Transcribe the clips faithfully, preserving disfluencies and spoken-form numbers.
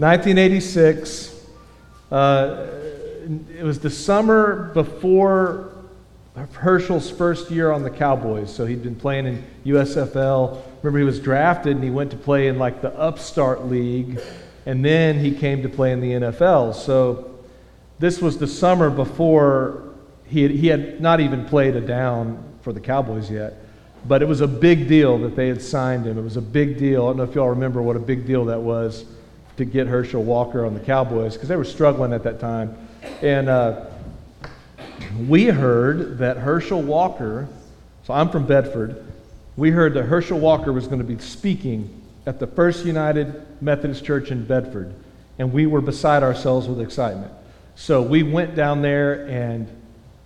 nineteen eighty-six, uh, it was the summer before Herschel's first year on the Cowboys. So he'd been playing in U S F L. Remember, he was drafted and he went to play in like the upstart league, and then he came to play in the N F L. So this was the summer before he had, he had not even played a down for the Cowboys yet, but it was a big deal that they had signed him. It was a big deal. I don't know if y'all remember what a big deal that was to get Herschel Walker on the Cowboys, because they were struggling at that time. And uh, we heard that Herschel Walker, so I'm from Bedford, we heard that Herschel Walker was going to be speaking at the First United Methodist Church in Bedford, and we were beside ourselves with excitement. So we went down there and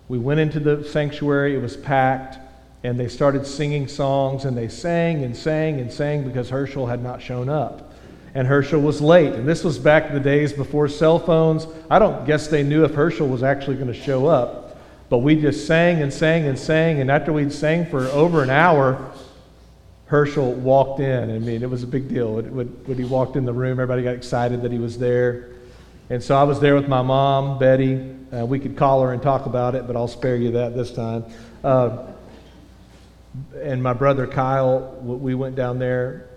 we went into the sanctuary. It was packed, and they started singing songs, and they sang and sang and sang because Herschel had not shown up, and Herschel was late. And this was back in the days before cell phones. I don't guess they knew if Herschel was actually going to show up, but we just sang and sang and sang, and after we'd sang for over an hour, Herschel walked in. I mean, it was a big deal. It, when, when he walked in the room, everybody got excited that he was there. And so I was there with my mom, Betty. Uh, we could call her and talk about it, but I'll spare you that this time. Uh, and my brother Kyle, we went down there.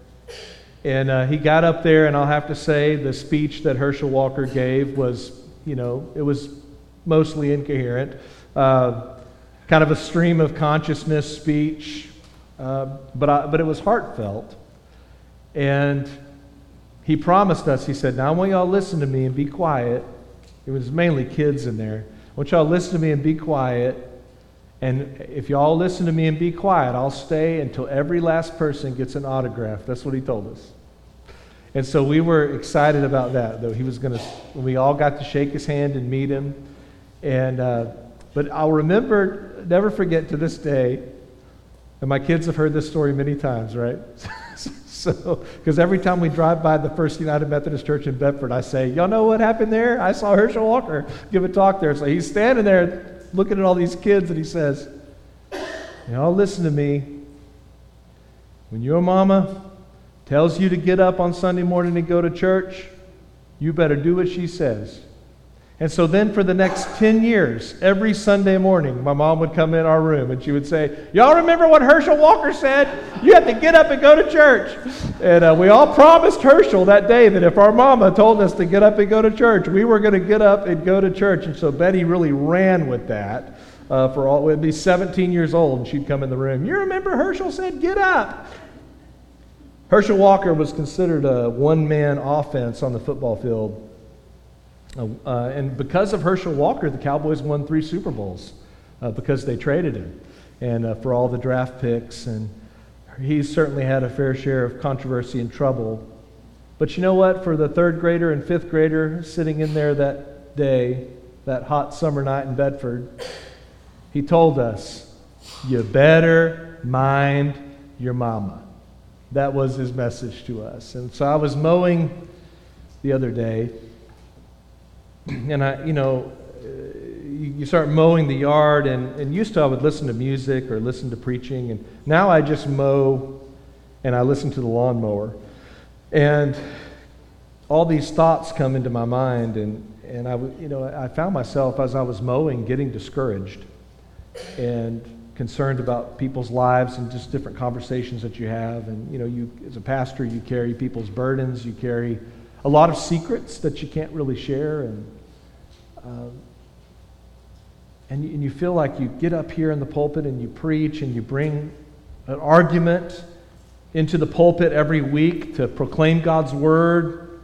And uh, he got up there, and I'll have to say the speech that Herschel Walker gave was, you know, it was mostly incoherent. Uh, kind of a stream of consciousness speech. Uh, but I, but it was heartfelt, and he promised us. He said, "Now I want y'all to listen to me and be quiet." It was mainly kids in there. "I want y'all to listen to me and be quiet, and if y'all listen to me and be quiet, I'll stay until every last person gets an autograph." That's what he told us. And so we were excited about that, though he was going to. We all got to shake his hand and meet him, and uh, but I'll remember, never forget to this day. And my kids have heard this story many times, right? So, because every time we drive by the First United Methodist Church in Bedford, I say, "Y'all know what happened there? I saw Herschel Walker give a talk there." So he's standing there looking at all these kids, and he says, "Y'all listen to me. When your mama tells you to get up on Sunday morning and go to church, you better do what she says." And so then for the next ten years, every Sunday morning, my mom would come in our room and she would say, "Y'all remember what Herschel Walker said? You have to get up and go to church." And uh, we all promised Herschel that day that if our mama told us to get up and go to church, we were going to get up and go to church. And so Betty really ran with that. Uh, for all, we'd be seventeen years old, and she'd come in the room, "You remember Herschel said get up." Herschel Walker was considered a one-man offense on the football field. Uh, and because of Herschel Walker, the Cowboys won three Super Bowls uh, because they traded him and uh, for all the draft picks. And he certainly had a fair share of controversy and trouble. But you know what? For the third grader and fifth grader sitting in there that day, that hot summer night in Bedford, he told us, "You better mind your mama." That was his message to us. And so I was mowing the other day, and I, you know, you start mowing the yard, and, and used to I would listen to music or listen to preaching, and now I just mow, and I listen to the lawnmower, and all these thoughts come into my mind, and and I, you know, I found myself as I was mowing getting discouraged, and concerned about people's lives and just different conversations that you have, and you know, you as a pastor you carry people's burdens, you carry a lot of secrets that you can't really share, and uh, and, you, and you feel like you get up here in the pulpit and you preach and you bring an argument into the pulpit every week to proclaim God's word,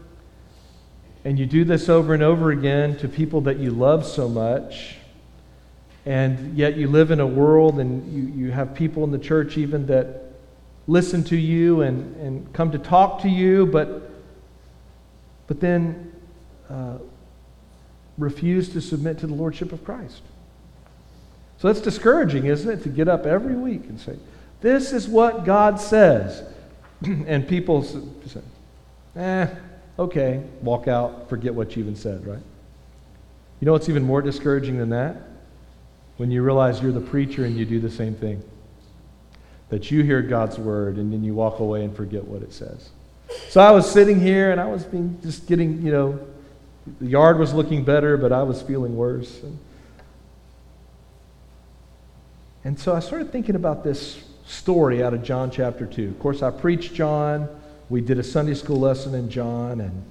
and you do this over and over again to people that you love so much, and yet you live in a world, and you, you have people in the church even that listen to you and, and come to talk to you, but but then uh, refuse to submit to the Lordship of Christ. So that's discouraging, isn't it? To get up every week and say, "This is what God says." And people say, "Eh, okay," walk out, forget what you even said, right? You know what's even more discouraging than that? When you realize you're the preacher and you do the same thing. That you hear God's word and then you walk away and forget what it says. So I was sitting here, and I was being just getting, you know, the yard was looking better, but I was feeling worse. And, and so I started thinking about this story out of John chapter two. Of course, I preached John. We did a Sunday school lesson in John, and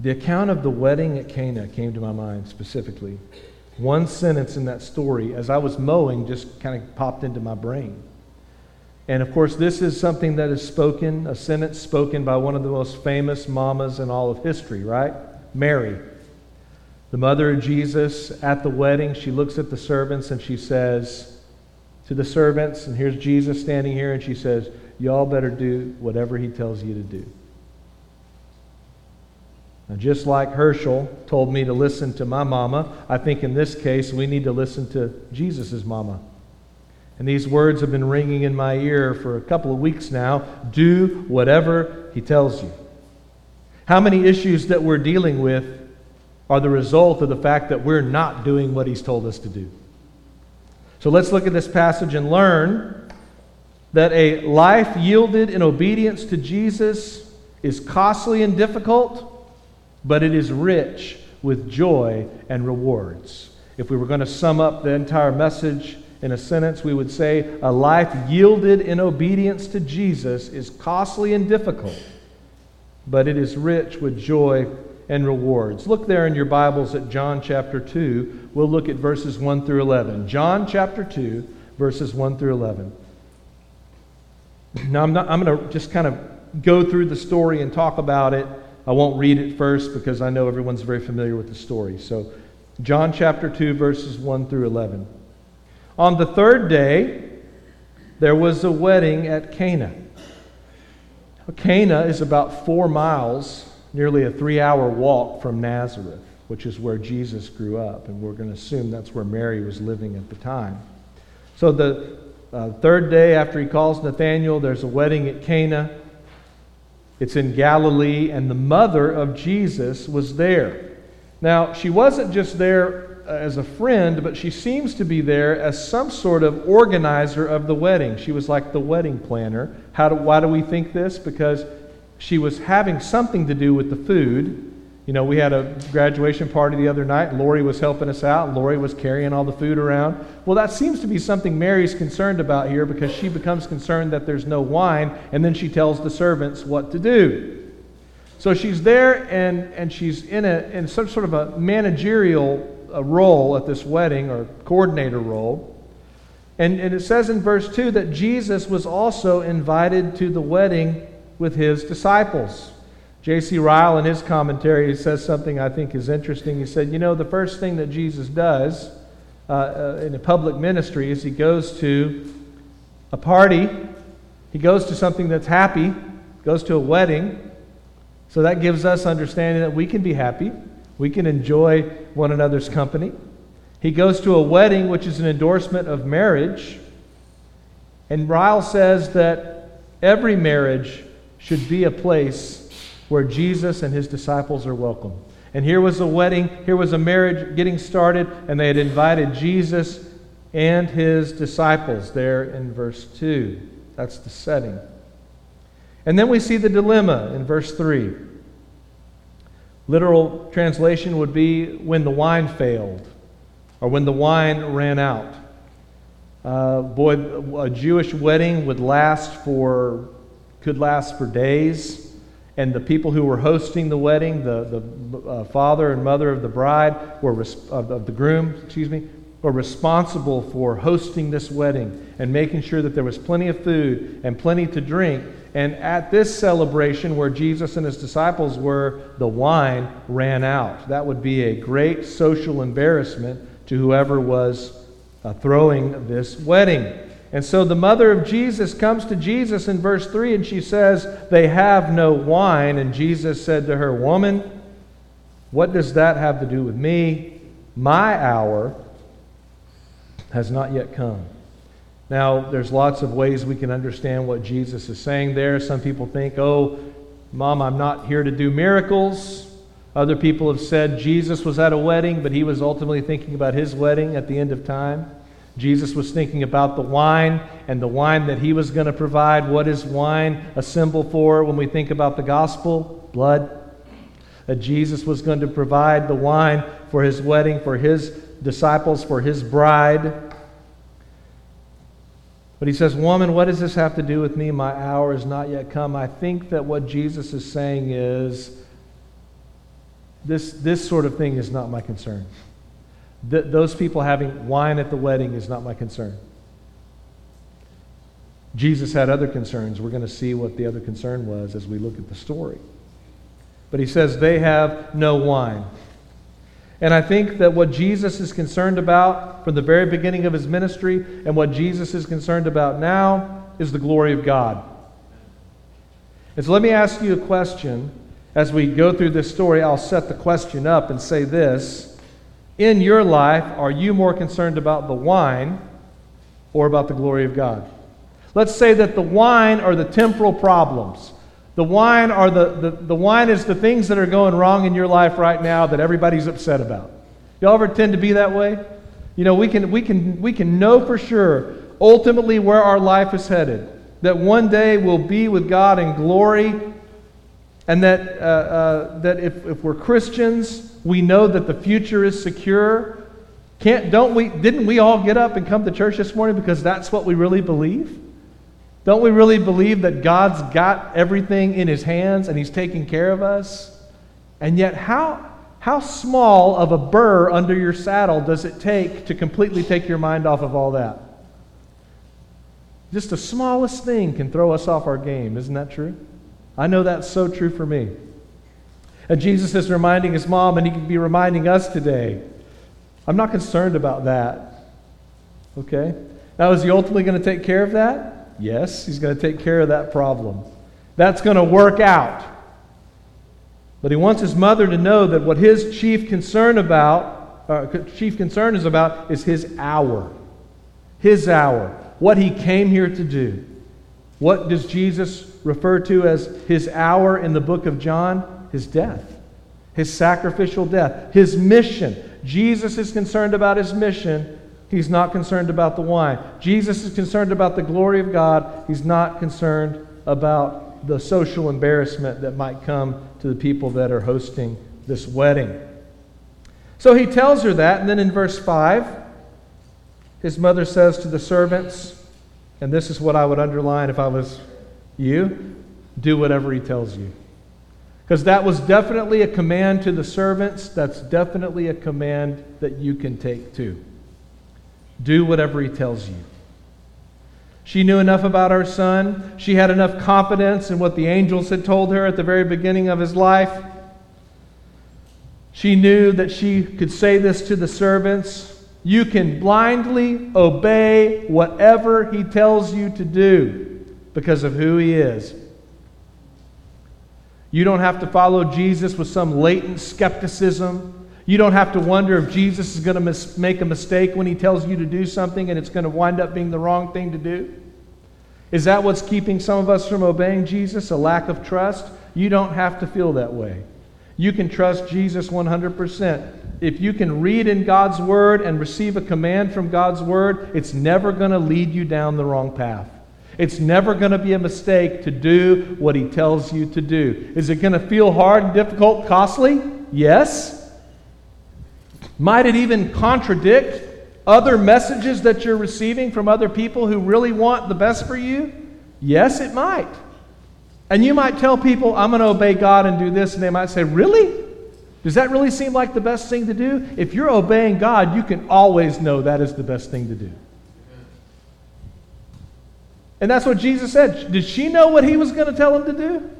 the account of the wedding at Cana came to my mind specifically. One sentence in that story, as I was mowing, just kind of popped into my brain. And of course, this is something that is spoken, a sentence spoken by one of the most famous mamas in all of history, right? Mary, the mother of Jesus, at the wedding, she looks at the servants and she says to the servants, and here's Jesus standing here, and she says, y'all better do whatever he tells you to do. Now, just like Herschel told me to listen to my mama, I think in this case we need to listen to Jesus' mama. And these words have been ringing in my ear for a couple of weeks now. Do whatever he tells you. How many issues that we're dealing with are the result of the fact that we're not doing what he's told us to do? So let's look at this passage and learn that a life yielded in obedience to Jesus is costly and difficult, but it is rich with joy and rewards. If we were going to sum up the entire message in a sentence, we would say a life yielded in obedience to Jesus is costly and difficult, but it is rich with joy and rewards. Look there in your Bibles at John chapter two. We'll look at verses one through eleven. John chapter two, verses one through eleven. Now, I'm not, I'm going to just kind of go through the story and talk about it. I won't read it first because I know everyone's very familiar with the story. So, John chapter two, verses one through eleven. On the third day, there was a wedding at Cana. Cana is about four miles, nearly a three-hour walk from Nazareth, which is where Jesus grew up. And we're going to assume that's where Mary was living at the time. So, the uh, third day after he calls Nathanael, there's a wedding at Cana. It's in Galilee, and the mother of Jesus was there. Now, she wasn't just there as a friend, but she seems to be there as some sort of organizer of the wedding. She was like the wedding planner. How do, why do we think this? Because she was having something to do with the food. You know, we had a graduation party the other night. Lori was helping us out. And Lori was carrying all the food around. Well, that seems to be something Mary's concerned about here, because she becomes concerned that there's no wine, and then she tells the servants what to do. So she's there, and, and she's in a in some sort of a managerial role at this wedding, or coordinator role. And, and it says in verse two that Jesus was also invited to the wedding with his disciples. J C Ryle, in his commentary, says something I think is interesting. He said, you know, the first thing that Jesus does uh, uh, in a public ministry is he goes to a party. He goes to something that's happy, goes to a wedding. So that gives us understanding that we can be happy. We can enjoy one another's company. He goes to a wedding, which is an endorsement of marriage. And Ryle says that every marriage should be a place where Jesus and his disciples are welcome. And here was a wedding, here was a marriage getting started, and they had invited Jesus and his disciples there in verse two. That's the setting. And then we see the dilemma in verse three. Literal translation would be when the wine failed, or when the wine ran out. Uh, boy, a Jewish wedding would last for, could last for days. And the people who were hosting the wedding, the, the uh, father and mother of the bride, were res- of the groom, excuse me, were responsible for hosting this wedding and making sure that there was plenty of food and plenty to drink. And at this celebration where Jesus and his disciples were, the wine ran out. That would be a great social embarrassment to whoever was uh, throwing this wedding. And so the mother of Jesus comes to Jesus in verse three, and she says, they have no wine. And Jesus said to her, woman, what does that have to do with me? My hour has not yet come. Now, there's lots of ways we can understand what Jesus is saying there. Some people think, oh, Mom, I'm not here to do miracles. Other people have said Jesus was at a wedding, but he was ultimately thinking about his wedding at the end of time. Jesus was thinking about the wine and the wine that he was going to provide. What is wine a symbol for when we think about the gospel? Blood. That Jesus was going to provide the wine for his wedding, for his disciples, for his bride. But he says, "Woman, what does this have to do with me? My hour is not yet come." I think that what Jesus is saying is, this, this sort of thing is not my concern. Th- those people having wine at the wedding is not my concern. Jesus had other concerns. We're going to see what the other concern was as we look at the story. But he says, they have no wine. And I think that what Jesus is concerned about from the very beginning of his ministry and what Jesus is concerned about now is the glory of God. And so let me ask you a question. As we go through this story, I'll set the question up and say this. In your life, are you more concerned about the wine or about the glory of God? Let's say that the wine are the temporal problems. The wine are the, the, the wine is the things that are going wrong in your life right now that everybody's upset about. Y'all ever tend to be that way? You know, we can we can we can know for sure ultimately where our life is headed. That one day we'll be with God in glory, and that uh, uh, that if, if we're Christians, we know that the future is secure. Can't don't we didn't we all get up and come to church this morning because that's what we really believe? Don't we really believe that God's got everything in his hands and he's taking care of us? And yet how how small of a burr under your saddle does it take to completely take your mind off of all that? Just the smallest thing can throw us off our game. Isn't that true? I know that's so true for me. And Jesus is reminding his mom, and he can be reminding us today, I'm not concerned about that. Okay? Now, is he ultimately going to take care of that? Yes, he's going to take care of that problem. That's going to work out. But he wants his mother to know that what his chief concern about, uh, chief concern is about is his hour. His hour. What he came here to do. What does Jesus refer to as his hour in the book of John? His death. His sacrificial death. His mission. Jesus is concerned about his mission. He's not concerned about the wine. Jesus is concerned about the glory of God. He's not concerned about the social embarrassment that might come to the people that are hosting this wedding. So he tells her that, and then in verse five, his mother says to the servants, and this is what I would underline if I was you, do whatever he tells you. Because that was definitely a command to the servants. That's definitely a command that you can take too. Do whatever he tells you. She knew enough about her son. She had enough confidence in what the angels had told her at the very beginning of his life. She knew that she could say this to the servants. You can blindly obey whatever he tells you to do because of who he is. You don't have to follow Jesus with some latent skepticism. You don't have to wonder if Jesus is going to mis- make a mistake when he tells you to do something and it's going to wind up being the wrong thing to do. Is that what's keeping some of us from obeying Jesus? A lack of trust? You don't have to feel that way. You can trust Jesus one hundred percent. If you can read in God's Word and receive a command from God's Word, it's never going to lead you down the wrong path. It's never going to be a mistake to do what he tells you to do. Is it going to feel hard, difficult, costly? Yes. Might it even contradict other messages that you're receiving from other people who really want the best for you? Yes, it might. And you might tell people, I'm going to obey God and do this, and they might say, really? Does that really seem like the best thing to do? If you're obeying God, you can always know that is the best thing to do. And that's what Jesus said. Did she know what he was going to tell him to do?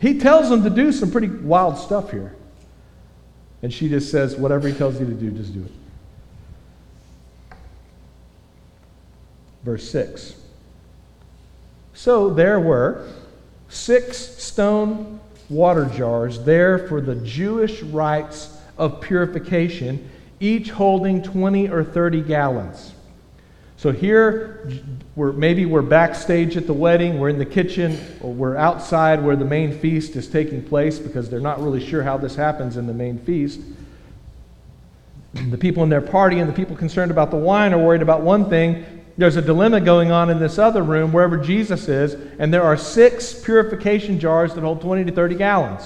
He tells him to do some pretty wild stuff here. And she just says, whatever he tells you to do, just do it. Verse six. So there were six stone water jars there for the Jewish rites of purification, each holding twenty or thirty gallons. So here, we're, maybe we're backstage at the wedding, we're in the kitchen, or we're outside where the main feast is taking place because they're not really sure how this happens in the main feast. The people in their party and the people concerned about the wine are worried about one thing. There's a dilemma going on in this other room, wherever Jesus is, and there are six purification jars that hold twenty to thirty gallons.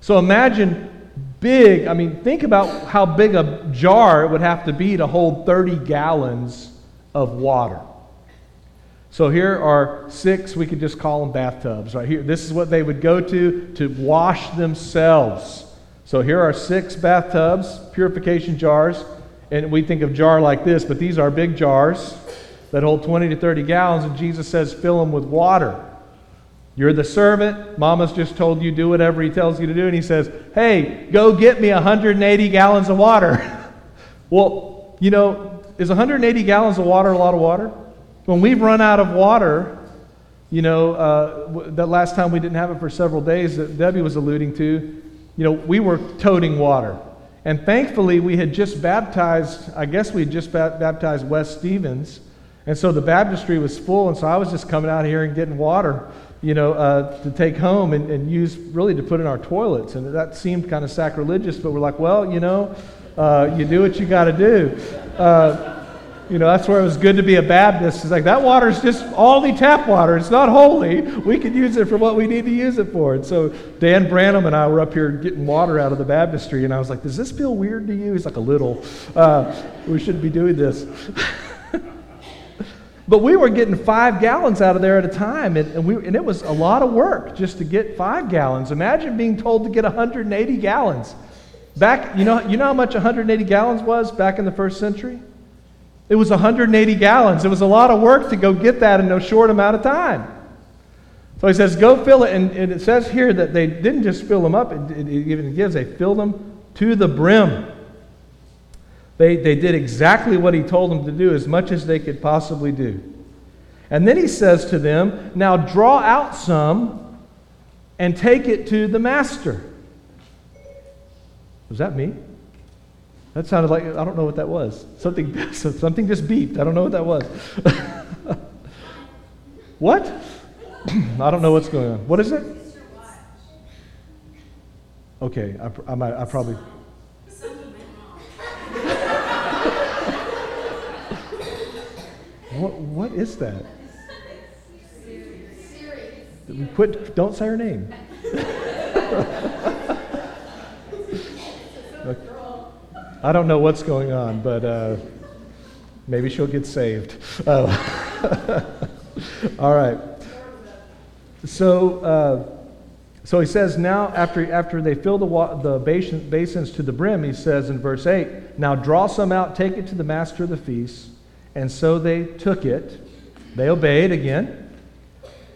So imagine big, I mean, think about how big a jar it would have to be to hold thirty gallons of water. So here are six, we could just call them bathtubs, right here. This is what they would go to to wash themselves. So here are six bathtubs, purification jars, and we think of jar like this, but these are big jars that hold twenty to thirty gallons, and Jesus says, fill them with water. You're the servant. Mama's just told you do whatever he tells you to do, and he says, hey, go get me one hundred eighty gallons of water. Well, you know, is one hundred eighty gallons of water a lot of water? When we've run out of water, you know, uh, that last time we didn't have it for several days that Debbie was alluding to, you know, we were toting water. And thankfully, we had just baptized, I guess we had just ba- baptized Wes Stevens. And so the baptistry was full, and so I was just coming out here and getting water, you know, uh, to take home and, and use, really to put in our toilets. And that seemed kind of sacrilegious, but we're like, well, you know, uh, you do what you got to do. Uh, you know, that's where it was good to be a Baptist. It's like, that water's just all the tap water. It's not holy. We could use it for what we need to use it for. And so Dan Branham and I were up here getting water out of the baptistry, and I was like, does this feel weird to you? He's like, a little. Uh, we shouldn't be doing this. But we were getting five gallons out of there at a time, and, and, we, and it was a lot of work just to get five gallons. Imagine being told to get one hundred eighty gallons. Back, you know, you know how much one hundred eighty gallons was back in the first century? It was one hundred eighty gallons. It was a lot of work to go get that in no short amount of time. So he says, go fill it, and, and it says here that they didn't just fill them up, it, it, it even gives, they filled them to the brim. They they did exactly what he told them to do, as much as they could possibly do. And then he says to them, now draw out some and take it to the master. Was that me? That sounded like, I don't know what that was. Something, something just beeped. I don't know what that was. What? I don't know what's going on. What is it? Okay, I, I, might, I probably... What what is that? We quit. Don't say her name. I don't know what's going on, but uh, maybe she'll get saved. Uh, all right. So uh, so he says now after after they fill the wa- the basin, basins to the brim, he says in verse eight, now draw some out, take it to the master of the feast. And so they took it. They obeyed again.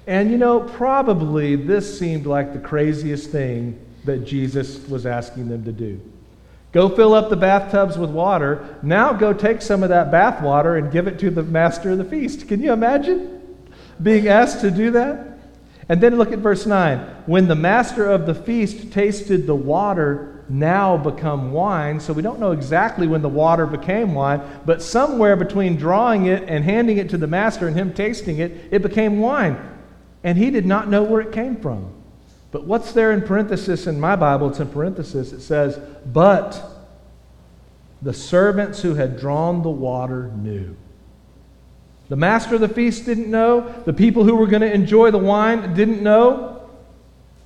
And you know, probably this seemed like the craziest thing that Jesus was asking them to do. Go fill up the bathtubs with water. Now go take some of that bath water and give it to the master of the feast. Can you imagine being asked to do that? And then look at verse nine. When the master of the feast tasted the water, now become wine. So we don't know exactly when the water became wine, but somewhere between drawing it and handing it to the master and him tasting it, it became wine. And he did not know where it came from. But what's there in parenthesis in my Bible? It's in parenthesis. It says, but the servants who had drawn the water knew. The master of the feast didn't know. The people who were going to enjoy the wine didn't know.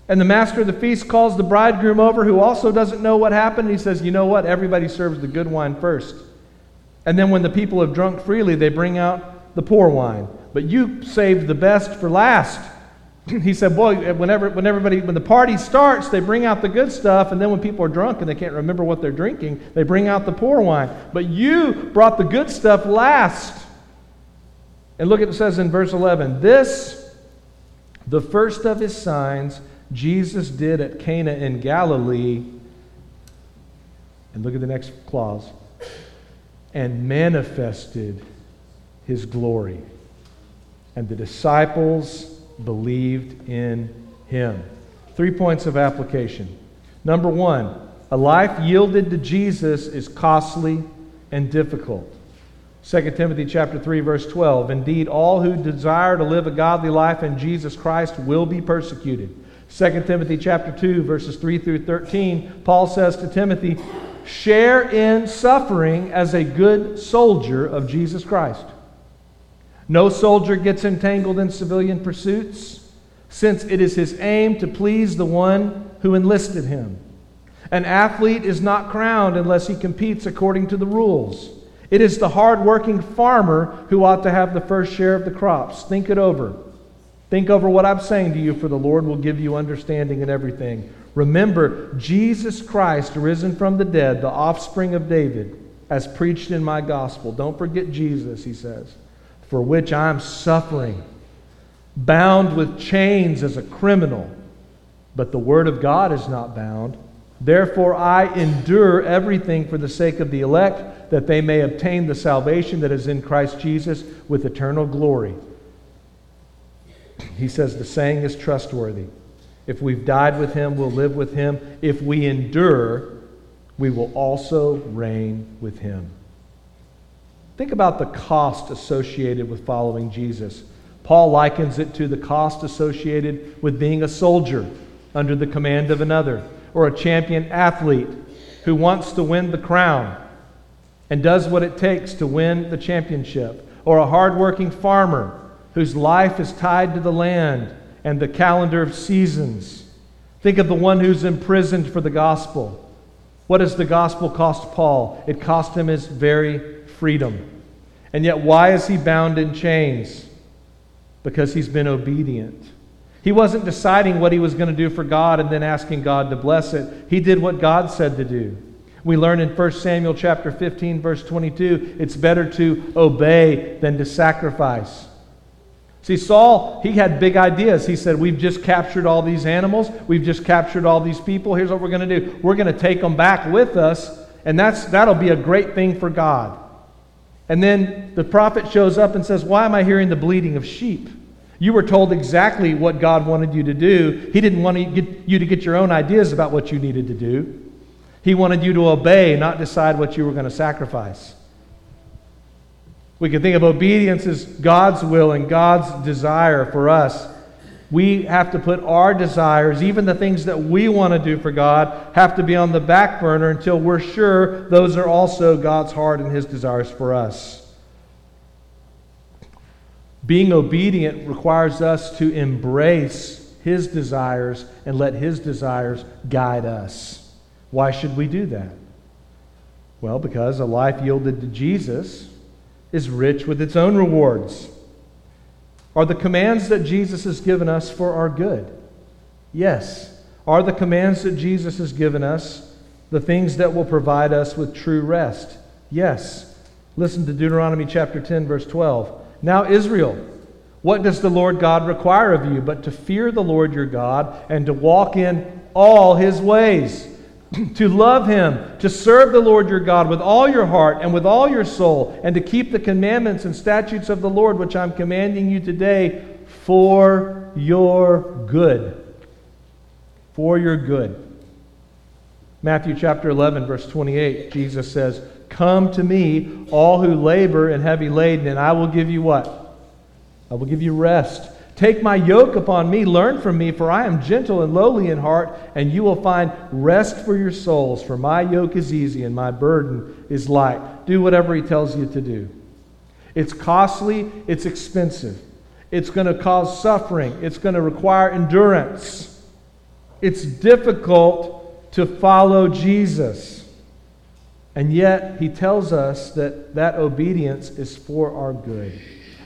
And the master of the feast calls the bridegroom over, who also doesn't know what happened. And he says, you know what? Everybody serves the good wine first. And then when the people have drunk freely, they bring out the poor wine. But you saved the best for last. He said, boy, whenever, when everybody, when the party starts, they bring out the good stuff. And then when people are drunk and they can't remember what they're drinking, they bring out the poor wine. But you brought the good stuff last. And look at what it says in verse eleven. This, the first of his signs, Jesus did at Cana in Galilee, and look at the next clause, and manifested his glory, and the disciples believed in him. Three points of application. Number one, a life yielded to Jesus is costly and difficult. Second Timothy chapter three, verse twelve, indeed, all who desire to live a godly life in Jesus Christ will be persecuted. Second Timothy chapter two, verses three through thirteen, Paul says to Timothy, share in suffering as a good soldier of Jesus Christ. No soldier gets entangled in civilian pursuits, since it is his aim to please the one who enlisted him. An athlete is not crowned unless he competes according to the rules. It is the hard-working farmer who ought to have the first share of the crops. Think it over. Think over what I'm saying to you, for the Lord will give you understanding in everything. Remember, Jesus Christ, risen from the dead, the offspring of David, as preached in my gospel. Don't forget Jesus, he says, for which I am suffering, bound with chains as a criminal. But the word of God is not bound. Therefore I endure everything for the sake of the elect, that they may obtain the salvation that is in Christ Jesus with eternal glory. He says the saying is trustworthy. If we've died with him, we'll live with him. If we endure, we will also reign with him. Think about the cost associated with following Jesus. Paul likens it to the cost associated with being a soldier under the command of another, or a champion athlete who wants to win the crown and does what it takes to win the championship, or a hard-working farmer whose life is tied to the land and the calendar of seasons. Think of the one who's imprisoned for the gospel. What does the gospel cost Paul? It cost him his very freedom. And yet, why is he bound in chains? Because he's been obedient. He wasn't deciding what he was going to do for God and then asking God to bless it. He did what God said to do. We learn in First Samuel chapter fifteen, verse twenty-two, it's better to obey than to sacrifice. See, Saul, he had big ideas. He said, we've just captured all these animals. We've just captured all these people. Here's what we're going to do. We're going to take them back with us, and that's that'll be a great thing for God. And then the prophet shows up and says, why am I hearing the bleating of sheep? You were told exactly what God wanted you to do. He didn't want to get you to get your own ideas about what you needed to do. He wanted you to obey, not decide what you were going to sacrifice. We can think of obedience as God's will and God's desire for us. We have to put our desires, even the things that we want to do for God, have to be on the back burner until we're sure those are also God's heart and his desires for us. Being obedient requires us to embrace his desires and let his desires guide us. Why should we do that? Well, because a life yielded to Jesus is rich with its own rewards. Are the commands that Jesus has given us for our good? Yes. Are the commands that Jesus has given us the things that will provide us with true rest? Yes. Listen to Deuteronomy chapter ten, verse twelve. Now, Israel, what does the Lord God require of you but to fear the Lord your God and to walk in all his ways, to love him, to serve the Lord your God with all your heart and with all your soul, and to keep the commandments and statutes of the Lord which I'm commanding you today for your good. For your good. Matthew chapter eleven, verse twenty-eight, Jesus says, come to me, all who labor and heavy laden, and I will give you what? I will give you rest. Take my yoke upon me, learn from me, for I am gentle and lowly in heart, and you will find rest for your souls, for my yoke is easy and my burden is light. Do whatever he tells you to do. It's costly, it's expensive. It's going to cause suffering. It's going to require endurance. It's difficult to follow Jesus. And yet, he tells us that that obedience is for our good.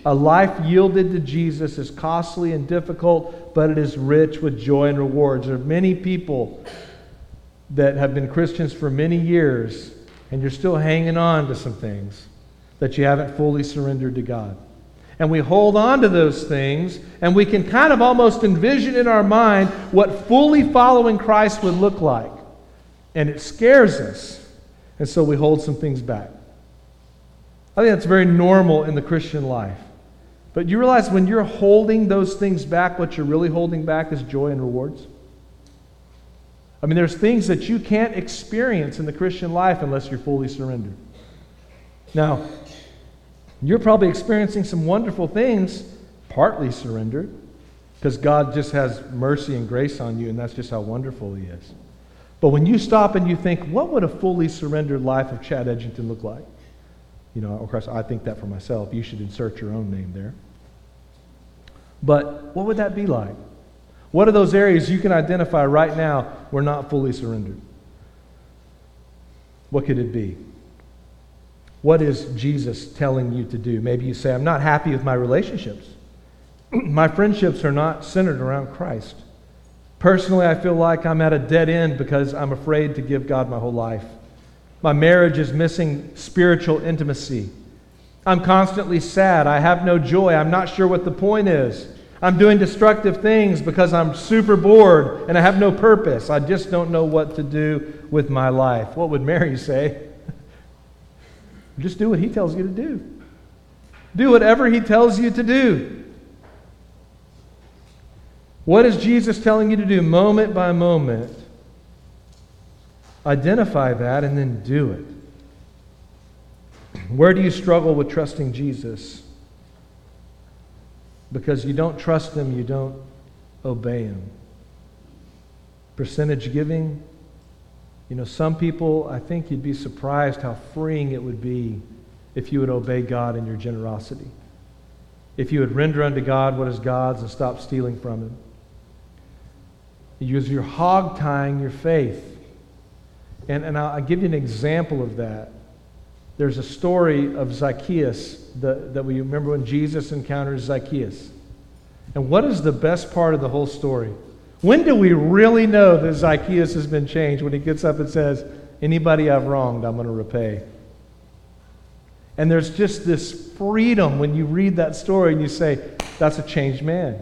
A life yielded to Jesus is costly and difficult, but it is rich with joy and rewards. There are many people that have been Christians for many years, and you're still hanging on to some things that you haven't fully surrendered to God. And we hold on to those things, and we can kind of almost envision in our mind what fully following Christ would look like. And it scares us. And so we hold some things back. I think that's very normal in the Christian life. But you realize when you're holding those things back, what you're really holding back is joy and rewards? I mean, there's things that you can't experience in the Christian life unless you're fully surrendered. Now, you're probably experiencing some wonderful things, partly surrendered, because God just has mercy and grace on you, and that's just how wonderful he is. But when you stop and you think, what would a fully surrendered life of Chad Edgington look like? You know, of course, I think that for myself. You should insert your own name there. But what would that be like? What are those areas you can identify right now where not fully surrendered? What could it be? What is Jesus telling you to do? Maybe you say, I'm not happy with my relationships. My friendships are not centered around Christ. Personally, I feel like I'm at a dead end because I'm afraid to give God my whole life. My marriage is missing spiritual intimacy. I'm constantly sad. I have no joy. I'm not sure what the point is. I'm doing destructive things because I'm super bored and I have no purpose. I just don't know what to do with my life. What would Mary say? Just do what he tells you to do. Do whatever he tells you to do. What is Jesus telling you to do moment by moment? Identify that and then do it. Where do you struggle with trusting Jesus? Because you don't trust Him, you don't obey Him. Percentage giving. You know, some people, I think you'd be surprised how freeing it would be if you would obey God in your generosity. If you would render unto God what is God's and stop stealing from Him. You're hog-tying your faith. And, and I'll, I'll give you an example of that. There's a story of Zacchaeus the, that we remember when Jesus encounters Zacchaeus. And what is the best part of the whole story? When do we really know that Zacchaeus has been changed? When he gets up and says, anybody I've wronged, I'm going to repay. And there's just this freedom when you read that story and you say, that's a changed man.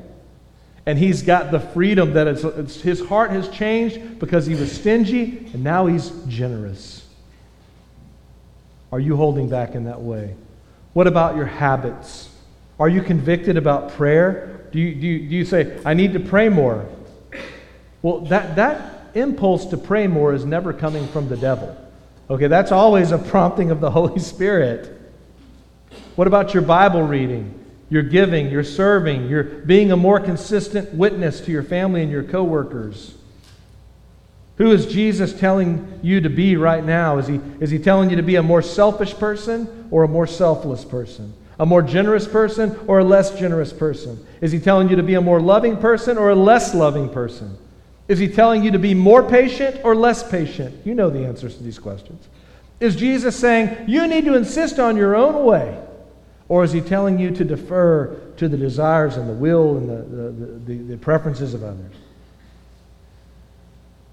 And he's got the freedom that it's, it's, his heart has changed because he was stingy and now he's generous. Are you holding back in that way? What about your habits? Are you convicted about prayer? Do you, do you, do you say, I need to pray more? Well, that, that impulse to pray more is never coming from the devil. Okay, that's always a prompting of the Holy Spirit. What about your Bible reading, your giving, your serving, your being a more consistent witness to your family and your coworkers? Who is Jesus telling you to be right now? Is he, is he telling you to be a more selfish person or a more selfless person? A more generous person or a less generous person? Is he telling you to be a more loving person or a less loving person? Is he telling you to be more patient or less patient? You know the answers to these questions. Is Jesus saying, you need to insist on your own way? Or is he telling you to defer to the desires and the will and the, the, the, the preferences of others?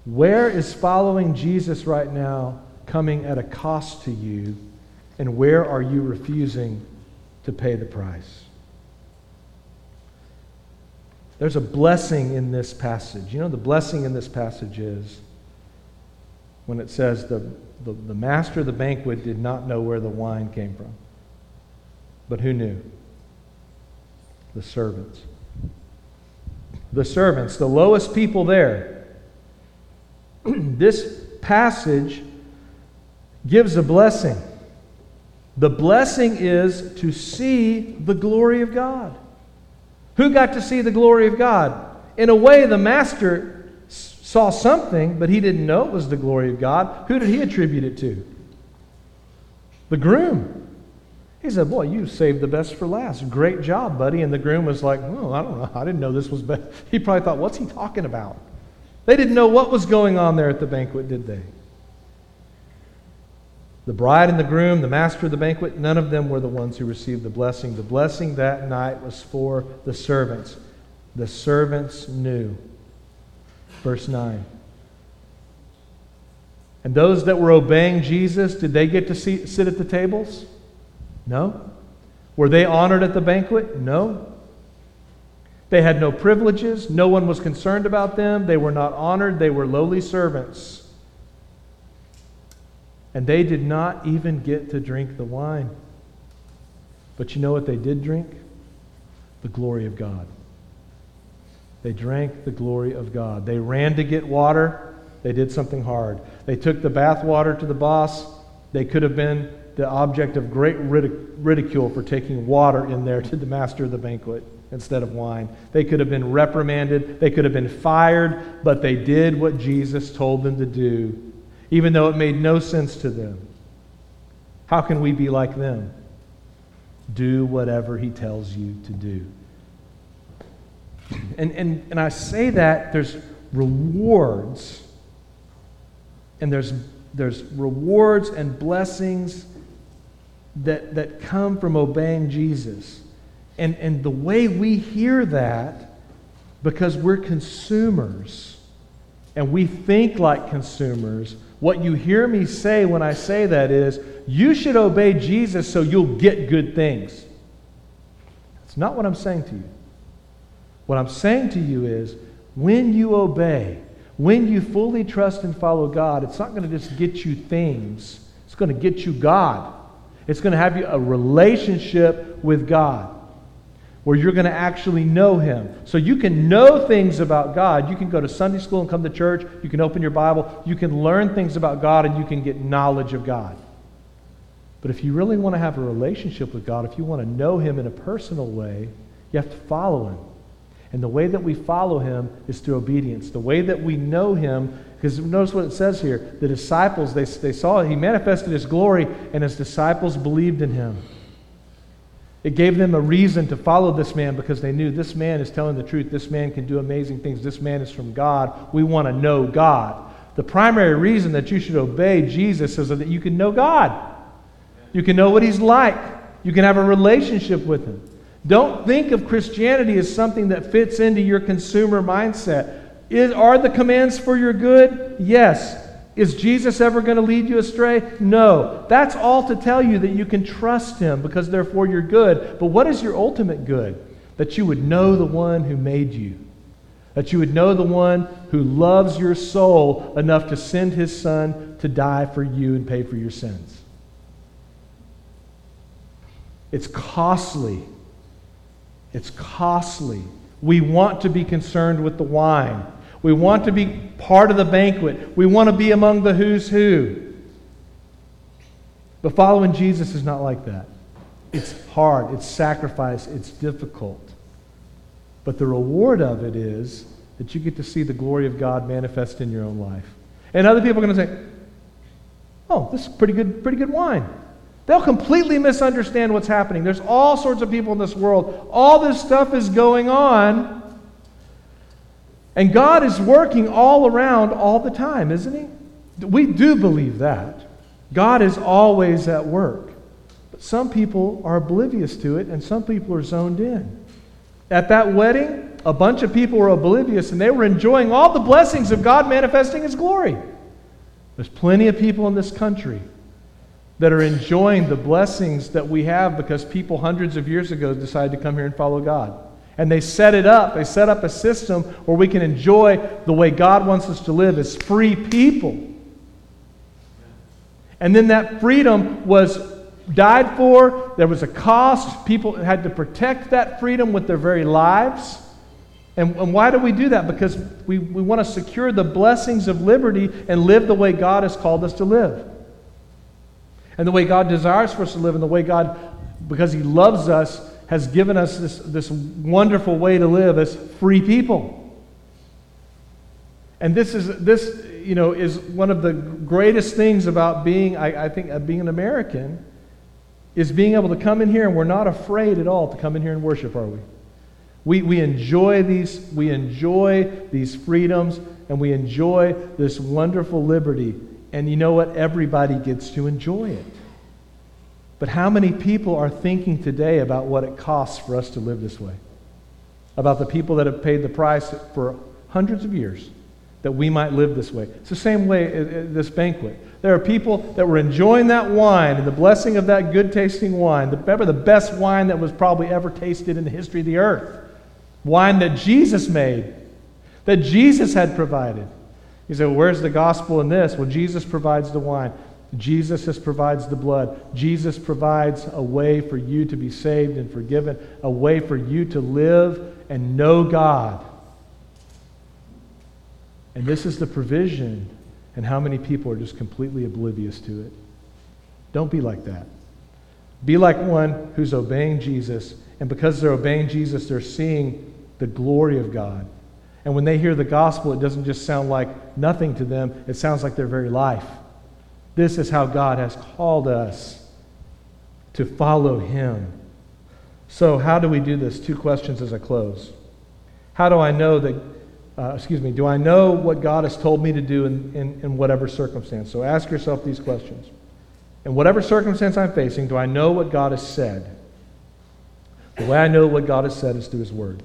Where is following Jesus right now coming at a cost to you, and where are you refusing to pay the price? There's a blessing in this passage. You know, the blessing in this passage is when it says the, the, the master of the banquet did not know where the wine came from. But who knew? The servants. The servants, the lowest people there. This passage gives a blessing. The blessing is to see the glory of God. Who got to see the glory of God? In a way, the master saw something, but he didn't know it was the glory of God. Who did he attribute it to? The groom. He said, boy, you saved the best for last. Great job, buddy. And the groom was like, well, I don't know. I didn't know this was best. He probably thought, what's he talking about? They didn't know what was going on there at the banquet, did they? The bride and the groom, the master of the banquet, none of them were the ones who received the blessing. The blessing that night was for the servants. The servants knew. Verse nine. And those that were obeying Jesus, did they get to see, sit at the tables? No. Were they honored at the banquet? No. They had no privileges. No one was concerned about them. They were not honored. They were lowly servants. And they did not even get to drink the wine. But you know what they did drink? The glory of God. They drank the glory of God. They ran to get water. They did something hard. They took the bath water to the boss. They could have been the object of great ridic- ridicule for taking water in there to the master of the banquet. instead of wine. They could have been reprimanded. They could have been fired, but they did what Jesus told them to do, even though it made no sense to them. How can we be like them? Do whatever he tells you to do. And, and, and I say that there's rewards, and there's there's rewards and blessings that, that come from obeying Jesus. And, and the way we hear that, because we're consumers, and we think like consumers, what you hear me say when I say that is, you should obey Jesus so you'll get good things. That's not what I'm saying to you. What I'm saying to you is, when you obey, when you fully trust and follow God, it's not going to just get you things. It's going to get you God. It's going to have you a relationship with God, where you're going to actually know him. So you can know things about God. You can go to Sunday school and come to church. You can open your Bible. You can learn things about God, and you can get knowledge of God. But if you really want to have a relationship with God, if you want to know him in a personal way, you have to follow him. And the way that we follow him is through obedience. The way that we know him, because notice what it says here. The disciples, they, they saw he manifested his glory, and his disciples believed in him. It gave them a reason to follow this man, because they knew this man is telling the truth. This man can do amazing things. This man is from God. We want to know God. The primary reason that you should obey Jesus is that you can know God. You can know what he's like. You can have a relationship with him. Don't think of Christianity as something that fits into your consumer mindset. Is, are the commands for your good? Yes. Is Jesus ever going to lead you astray? No. That's all to tell you that you can trust him, because they're for your good. But what is your ultimate good? That you would know the one who made you. That you would know the one who loves your soul enough to send his son to die for you and pay for your sins. It's costly. It's costly. We want to be concerned with the wine. We want to be part of the banquet. We want to be among the who's who. But following Jesus is not like that. It's hard. It's sacrifice. It's difficult. But the reward of it is that you get to see the glory of God manifest in your own life. And other people are going to say, oh, this is pretty good, pretty good wine. They'll completely misunderstand what's happening. There's all sorts of people in this world. All this stuff is going on. And God is working all around all the time, isn't he? We do believe that. God is always at work. But some people are oblivious to it, and some people are zoned in. At that wedding, a bunch of people were oblivious, and they were enjoying all the blessings of God manifesting his glory. There's plenty of people in this country that are enjoying the blessings that we have because people hundreds of years ago decided to come here and follow God. And they set it up. They set up a system where we can enjoy the way God wants us to live as free people. And then that freedom was died for. There was a cost. People had to protect that freedom with their very lives. And, and why do we do that? Because we, we want to secure the blessings of liberty and live the way God has called us to live. And the way God desires for us to live, and the way God, because he loves us, has given us this, this wonderful way to live as free people. And this is this you know is one of the greatest things about being, I, I think, uh, being an American, is being able to come in here, and we're not afraid at all to come in here and worship, are we? We we enjoy these we enjoy these freedoms, and we enjoy this wonderful liberty. And you know what? Everybody gets to enjoy it. But how many people are thinking today about what it costs for us to live this way? About the people that have paid the price for hundreds of years that we might live this way. It's the same way at this banquet. There are people that were enjoying that wine and the blessing of that good-tasting wine. Remember, the best wine that was probably ever tasted in the history of the earth. Wine that Jesus made, that Jesus had provided. You say, well, where's the gospel in this? Well, Jesus provides the wine. Jesus provides the blood. Jesus provides a way for you to be saved and forgiven, a way for you to live and know God. And this is the provision, and how many people are just completely oblivious to it. Don't be like that. Be like one who's obeying Jesus And because they're obeying Jesus, they're seeing the glory of God. And when they hear the gospel, it doesn't just sound like nothing to them. It sounds like their very life. This is how God has called us to follow him. So how do we do this? Two questions as I close. How do I know that, uh, excuse me, do I know what God has told me to do in, in, in whatever circumstance? So ask yourself these questions. In whatever circumstance I'm facing, do I know what God has said? The way I know what God has said is through his word.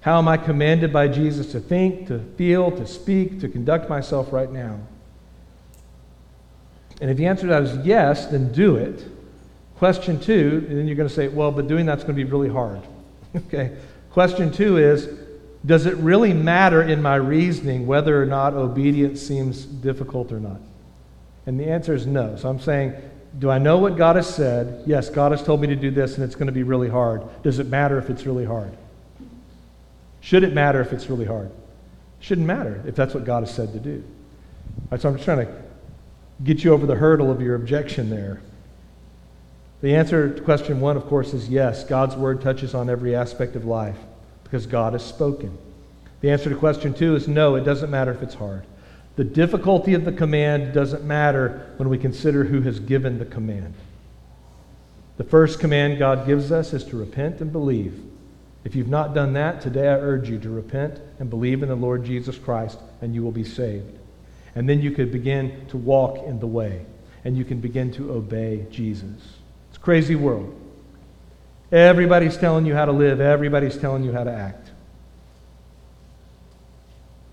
How am I commanded by Jesus to think, to feel, to speak, to conduct myself right now? And if the answer to that is yes, then do it. Question two, and then you're going to say, well, but doing that's going to be really hard. Okay. Question two is, does it really matter in my reasoning whether or not obedience seems difficult or not? And the answer is no. So I'm saying, do I know what God has said? Yes, God has told me to do this, and it's going to be really hard. Does it matter if it's really hard? Should it matter if it's really hard? Shouldn't matter if that's what God has said to do. All right, so I'm just trying to get you over the hurdle of your objection there. The answer to question one, of course, is yes. God's word touches on every aspect of life because God has spoken. The answer to question two is no, it doesn't matter if it's hard. The difficulty of the command doesn't matter when we consider who has given the command. The first command God gives us is to repent and believe. If you've not done that, today I urge you to repent and believe in the Lord Jesus Christ, and you will be saved. And then you could begin to walk in the way, and you can begin to obey Jesus. It's a crazy world. Everybody's telling you how to live. Everybody's telling you how to act.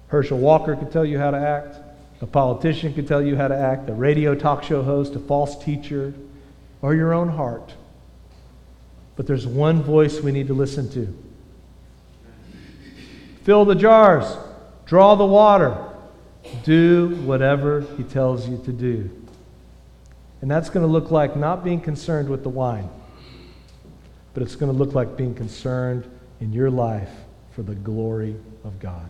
Herschel Walker could tell you how to act. A politician could tell you how to act. A radio talk show host, a false teacher, or your own heart. But there's one voice we need to listen to. Fill the jars. Draw the water. Do whatever he tells you to do. And that's going to look like not being concerned with the wine, but it's going to look like being concerned in your life for the glory of God.